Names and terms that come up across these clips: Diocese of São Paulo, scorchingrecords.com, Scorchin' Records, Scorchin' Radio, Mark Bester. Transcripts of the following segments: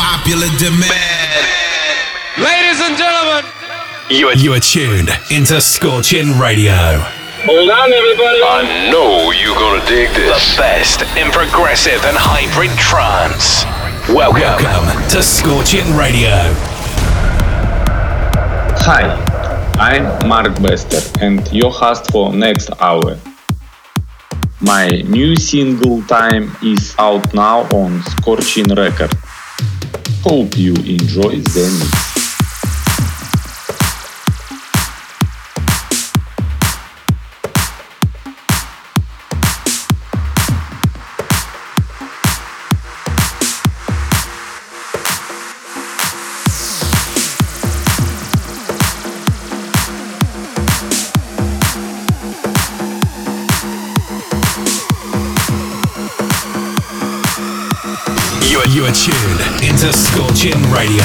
popular demand. Ladies and gentlemen, you are tuned into Scorchin' Radio. Hold on, everybody. I know you're gonna dig this. The best in progressive and hybrid trance. Welcome to Scorchin' Radio. Hi, I'm Mark Bester and your host for next hour. My new single Time is out now on Scorchin' Records. Hope you enjoy the mix. You are tuned into Scorchin' Radio.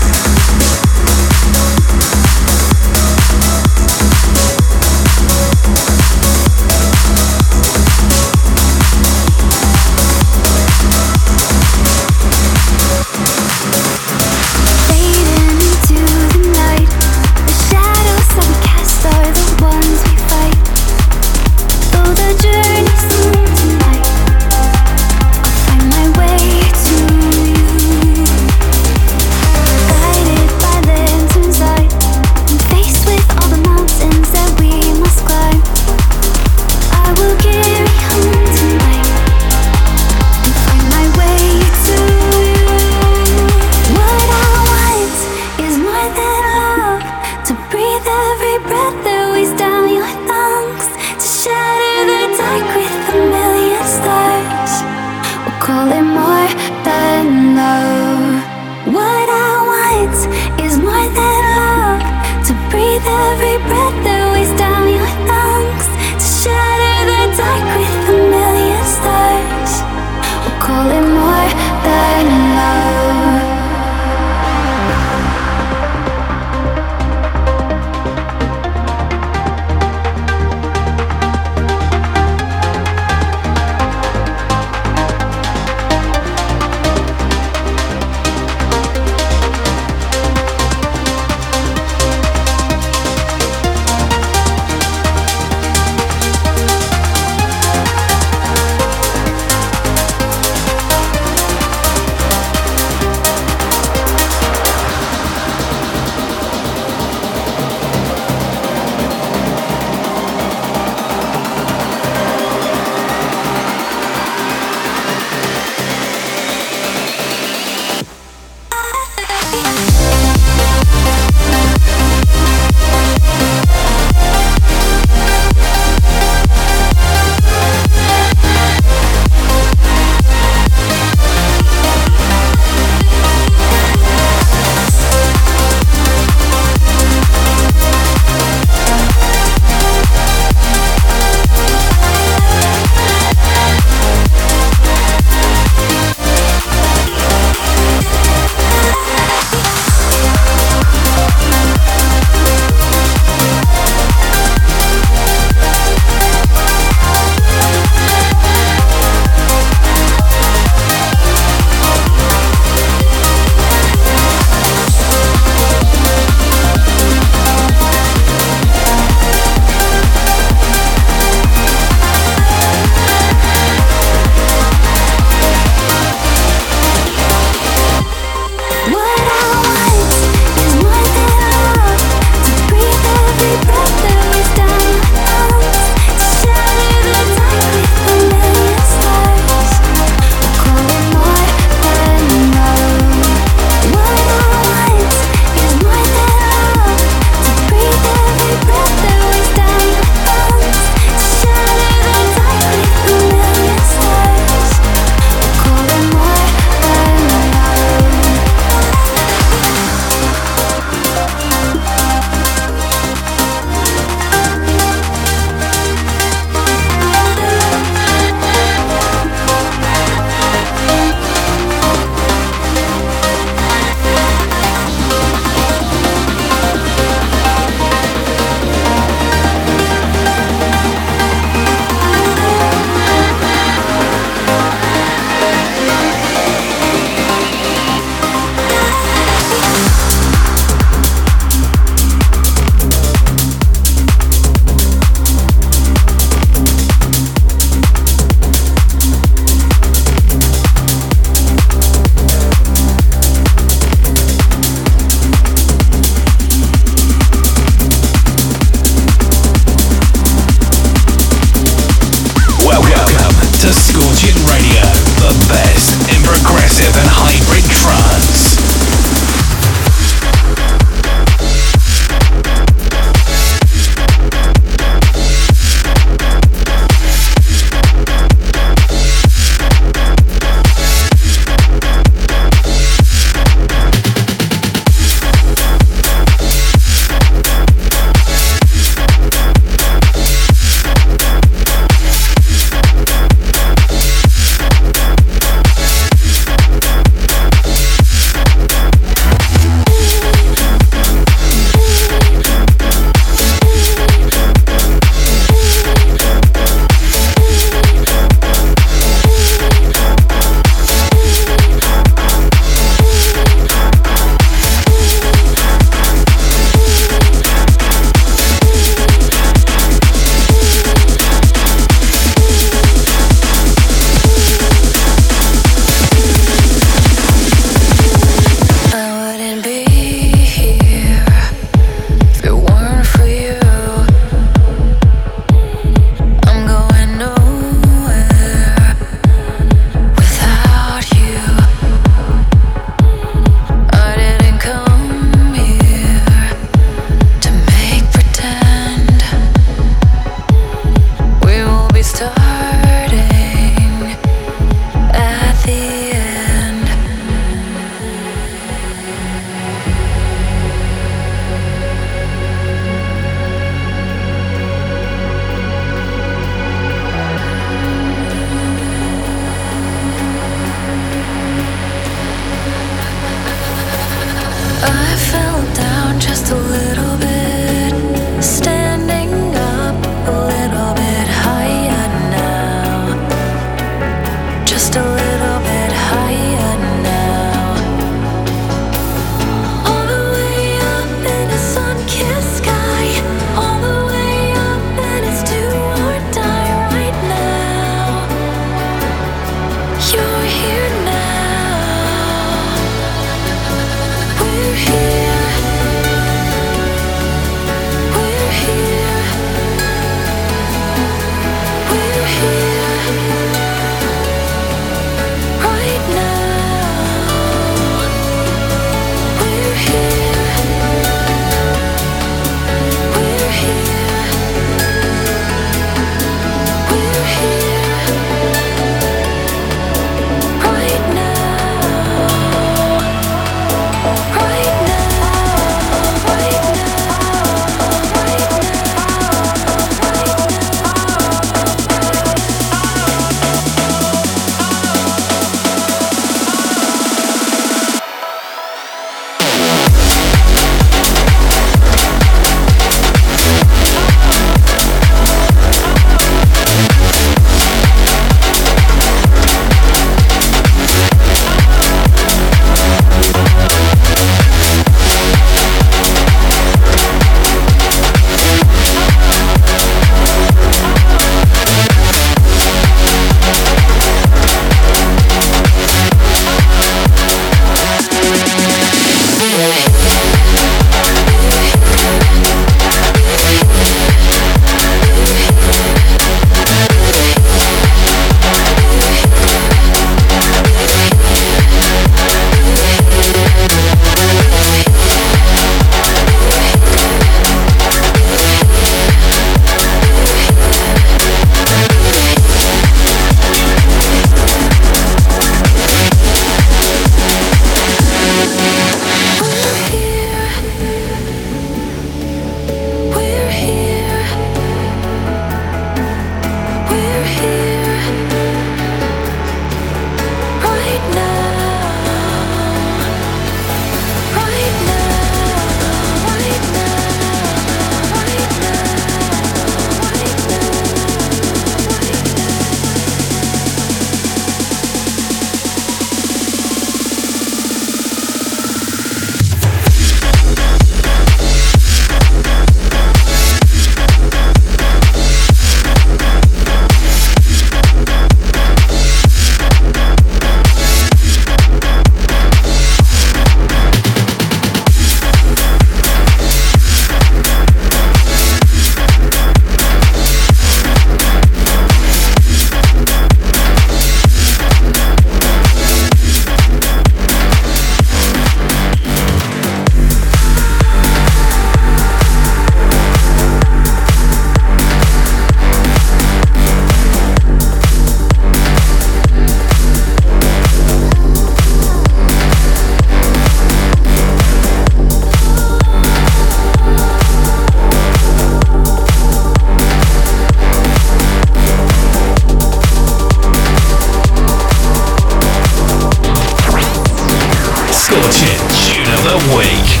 Awake.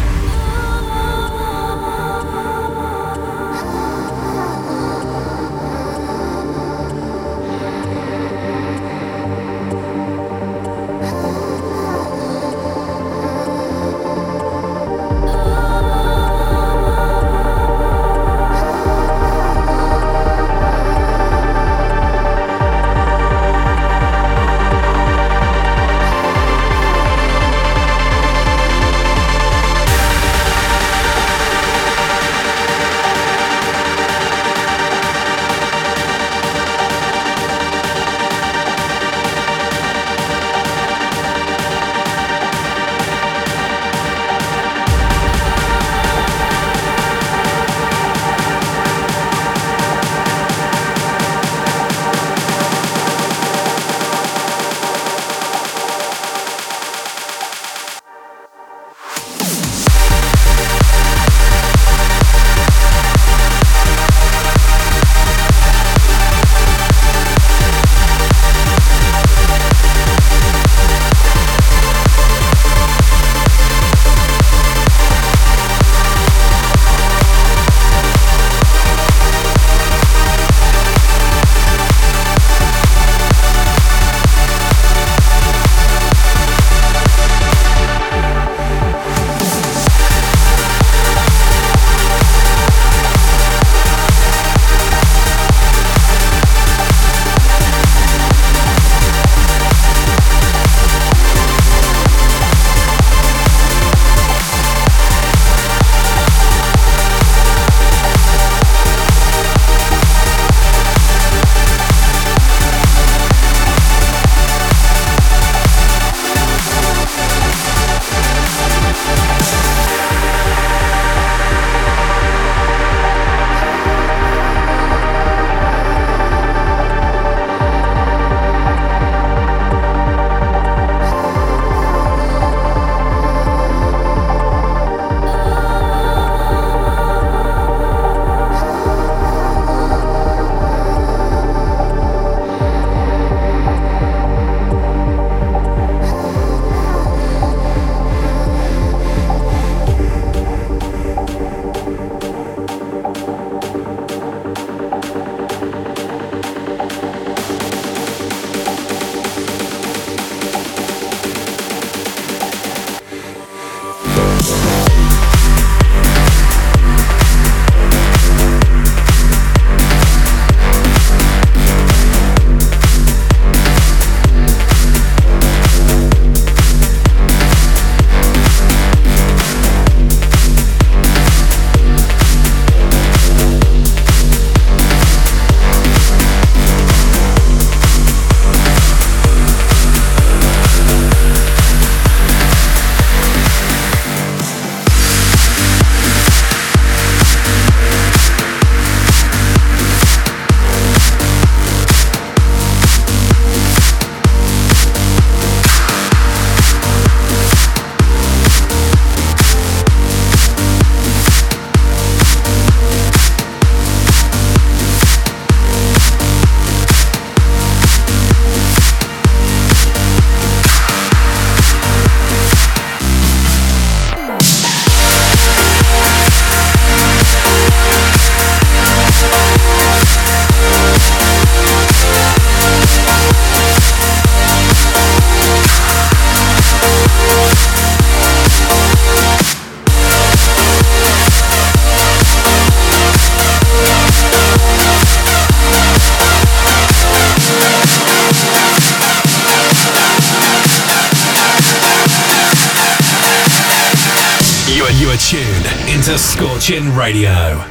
To Scorchin' Radio.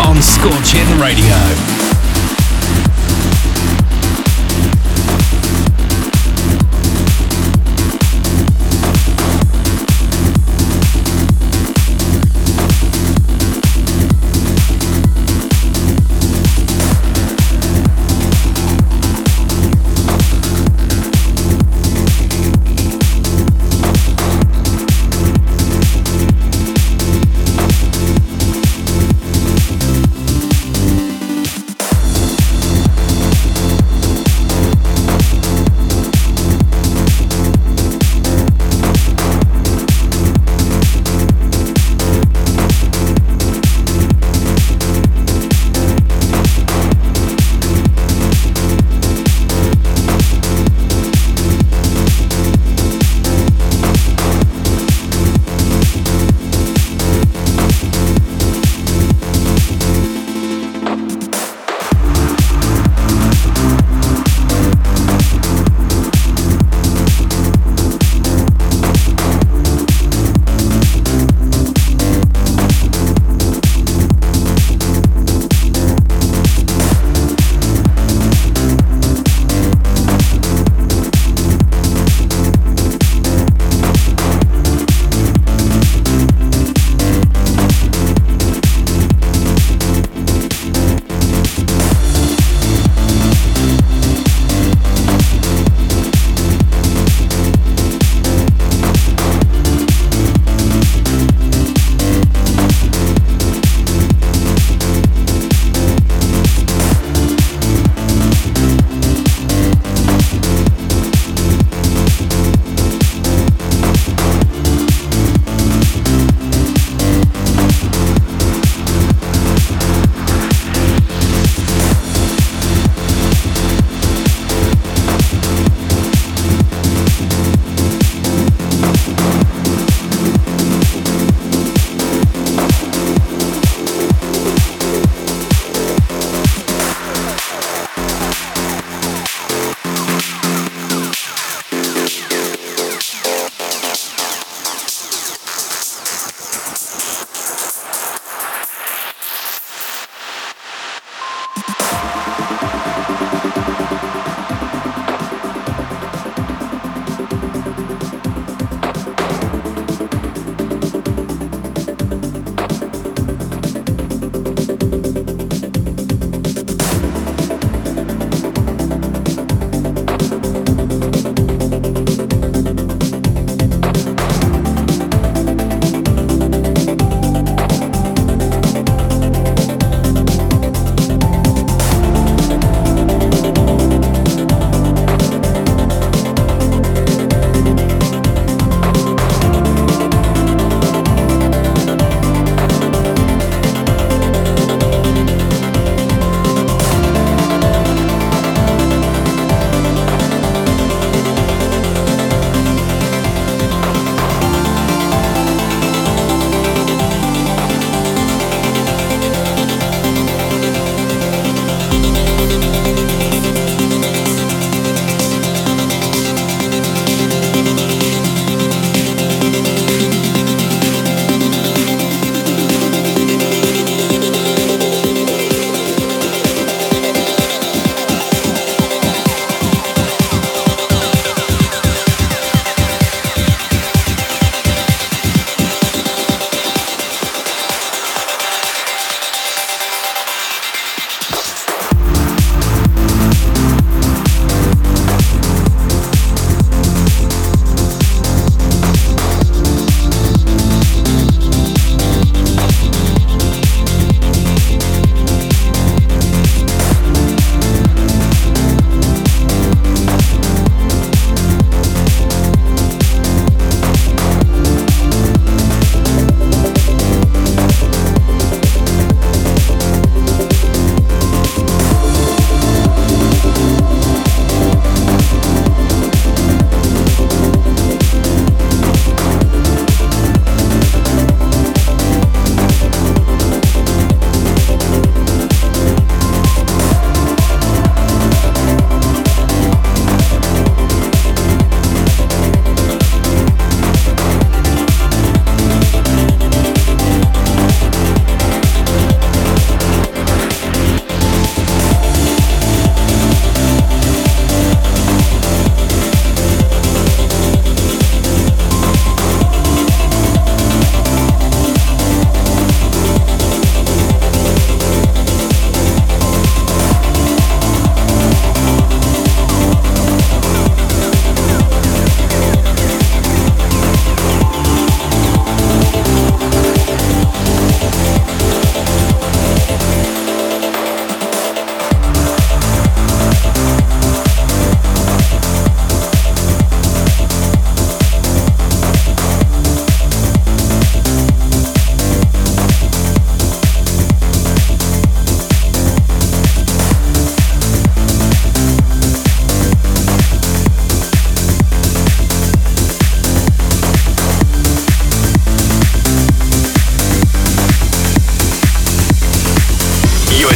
on Scorchin' Radio.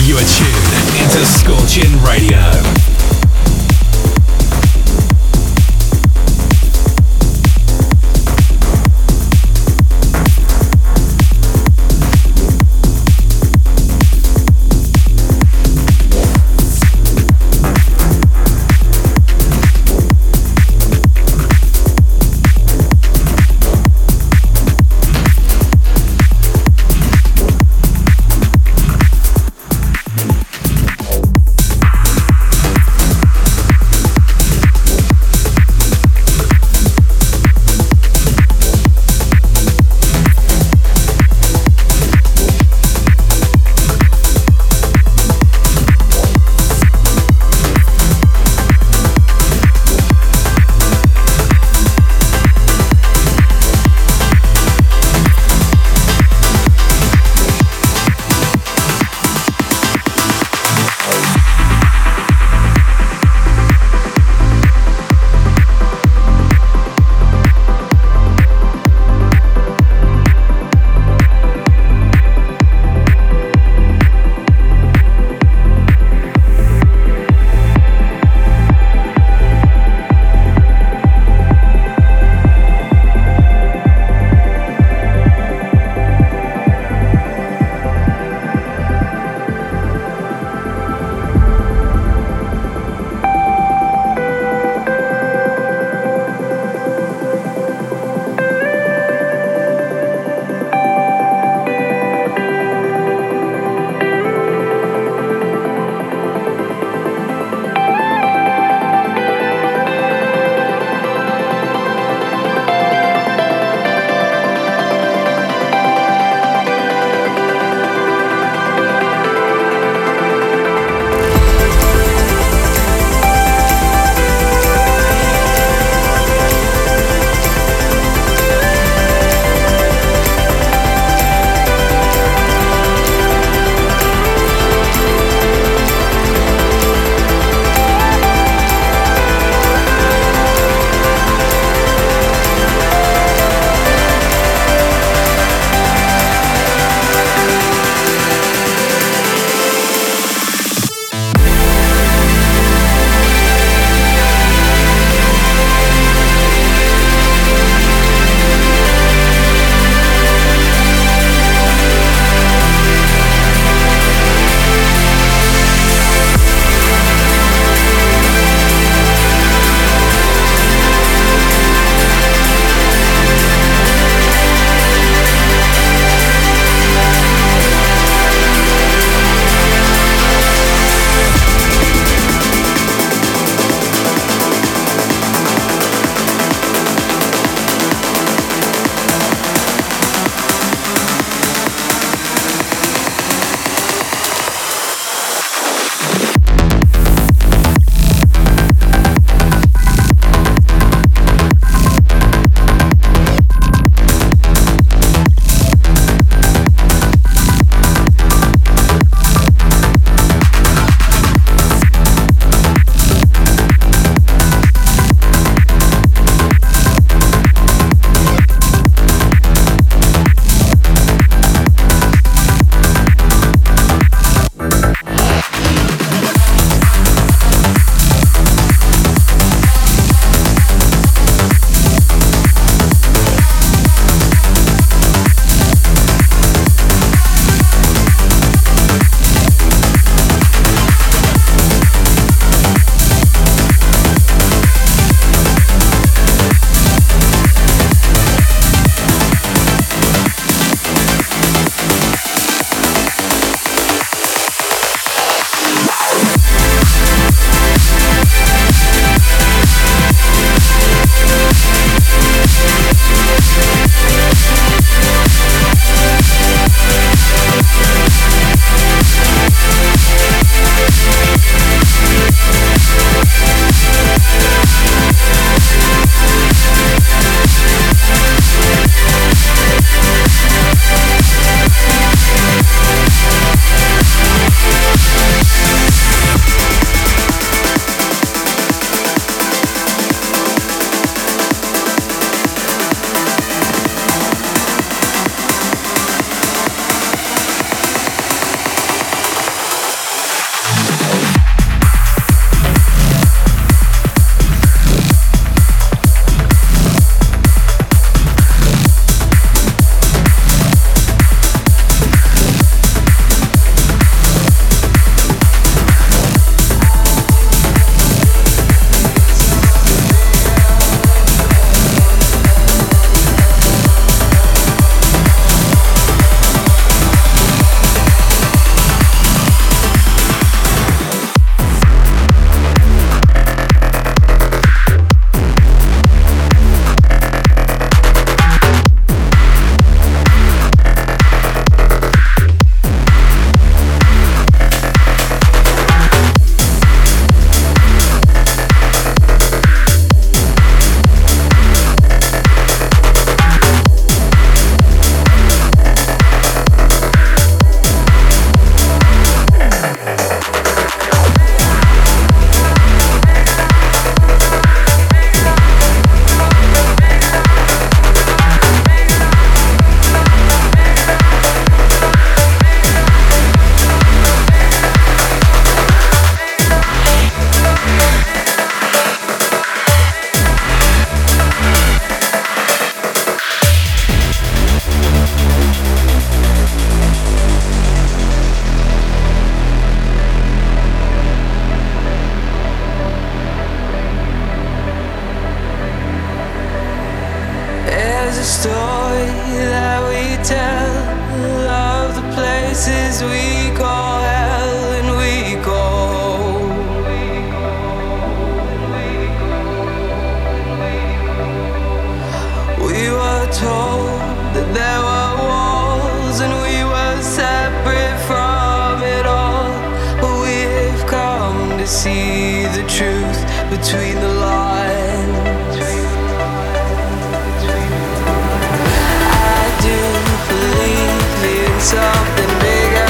You are tuned into Scorchin' Radio. see the truth between the lines. I do believe in something bigger.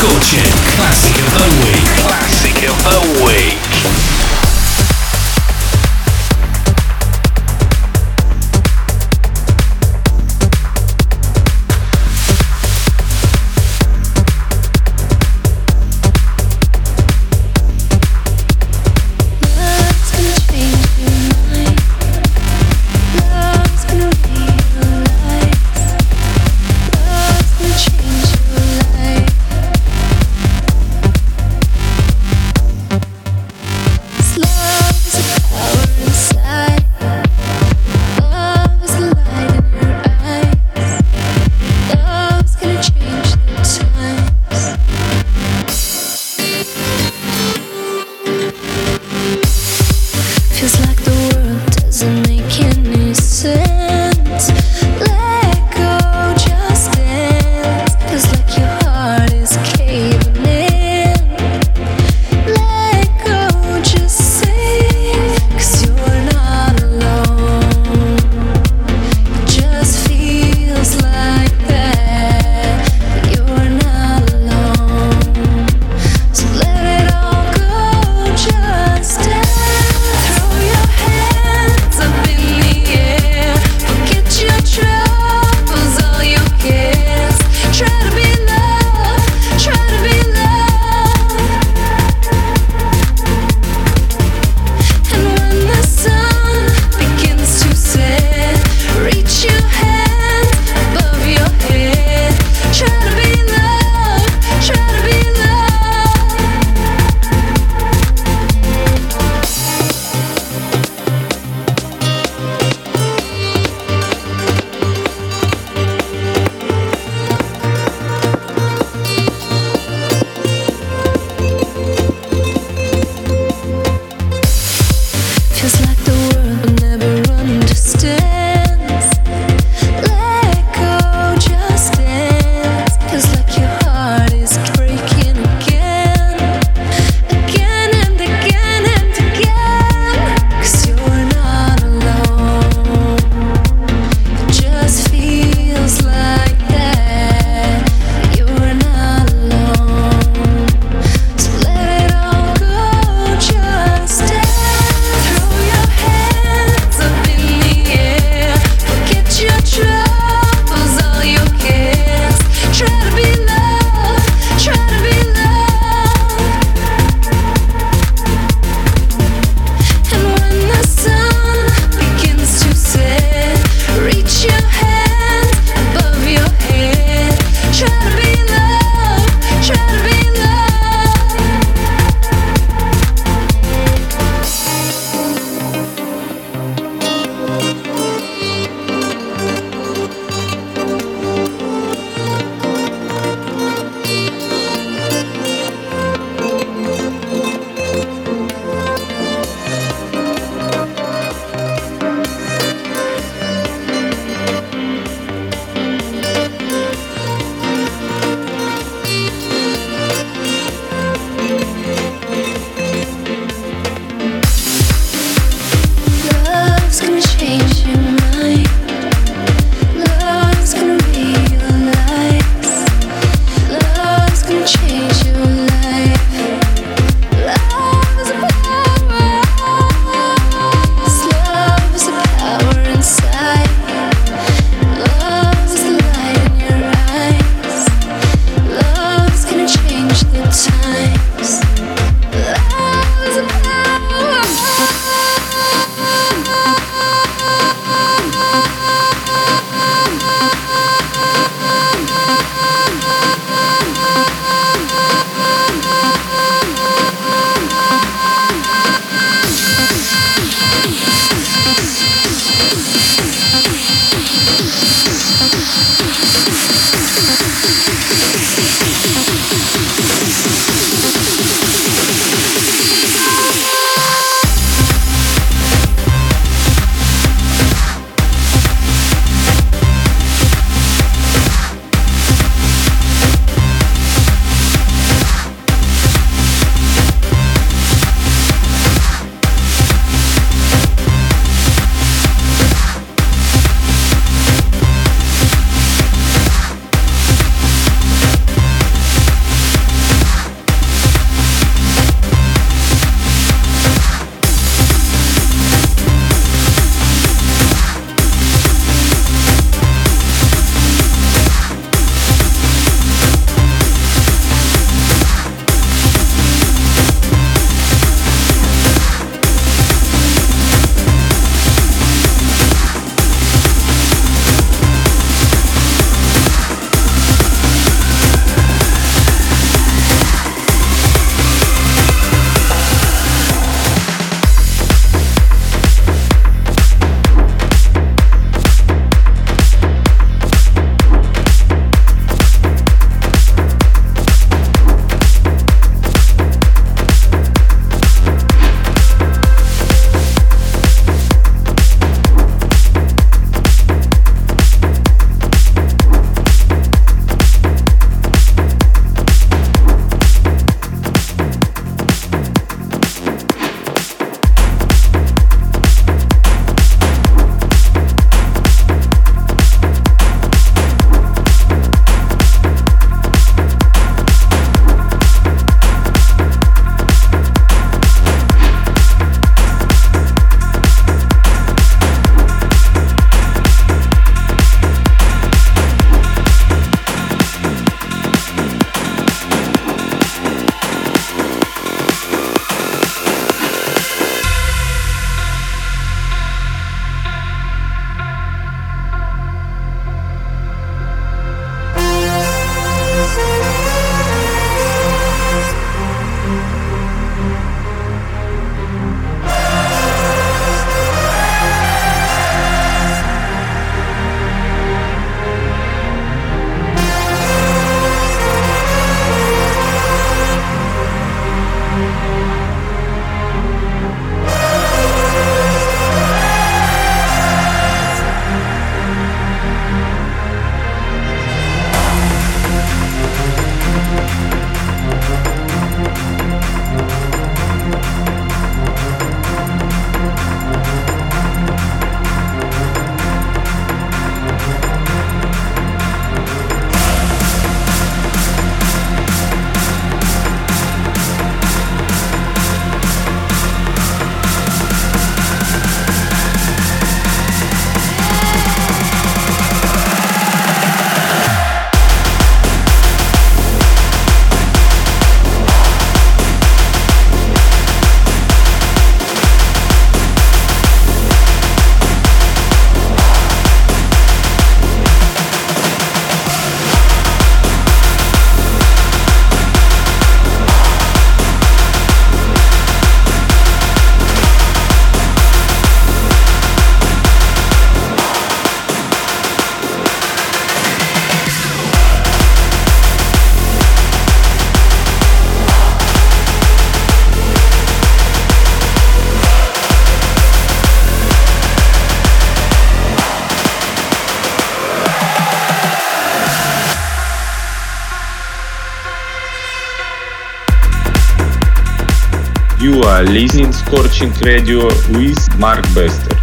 Scorchin' Classic of the Week. Classic of the Week. Listen Scorchin' Radio with Mark Bester.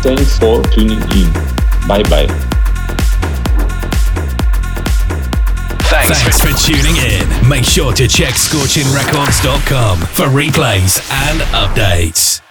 Thanks for tuning in. Bye-bye. Thanks for tuning in. Make sure to check scorchingrecords.com for replays and updates.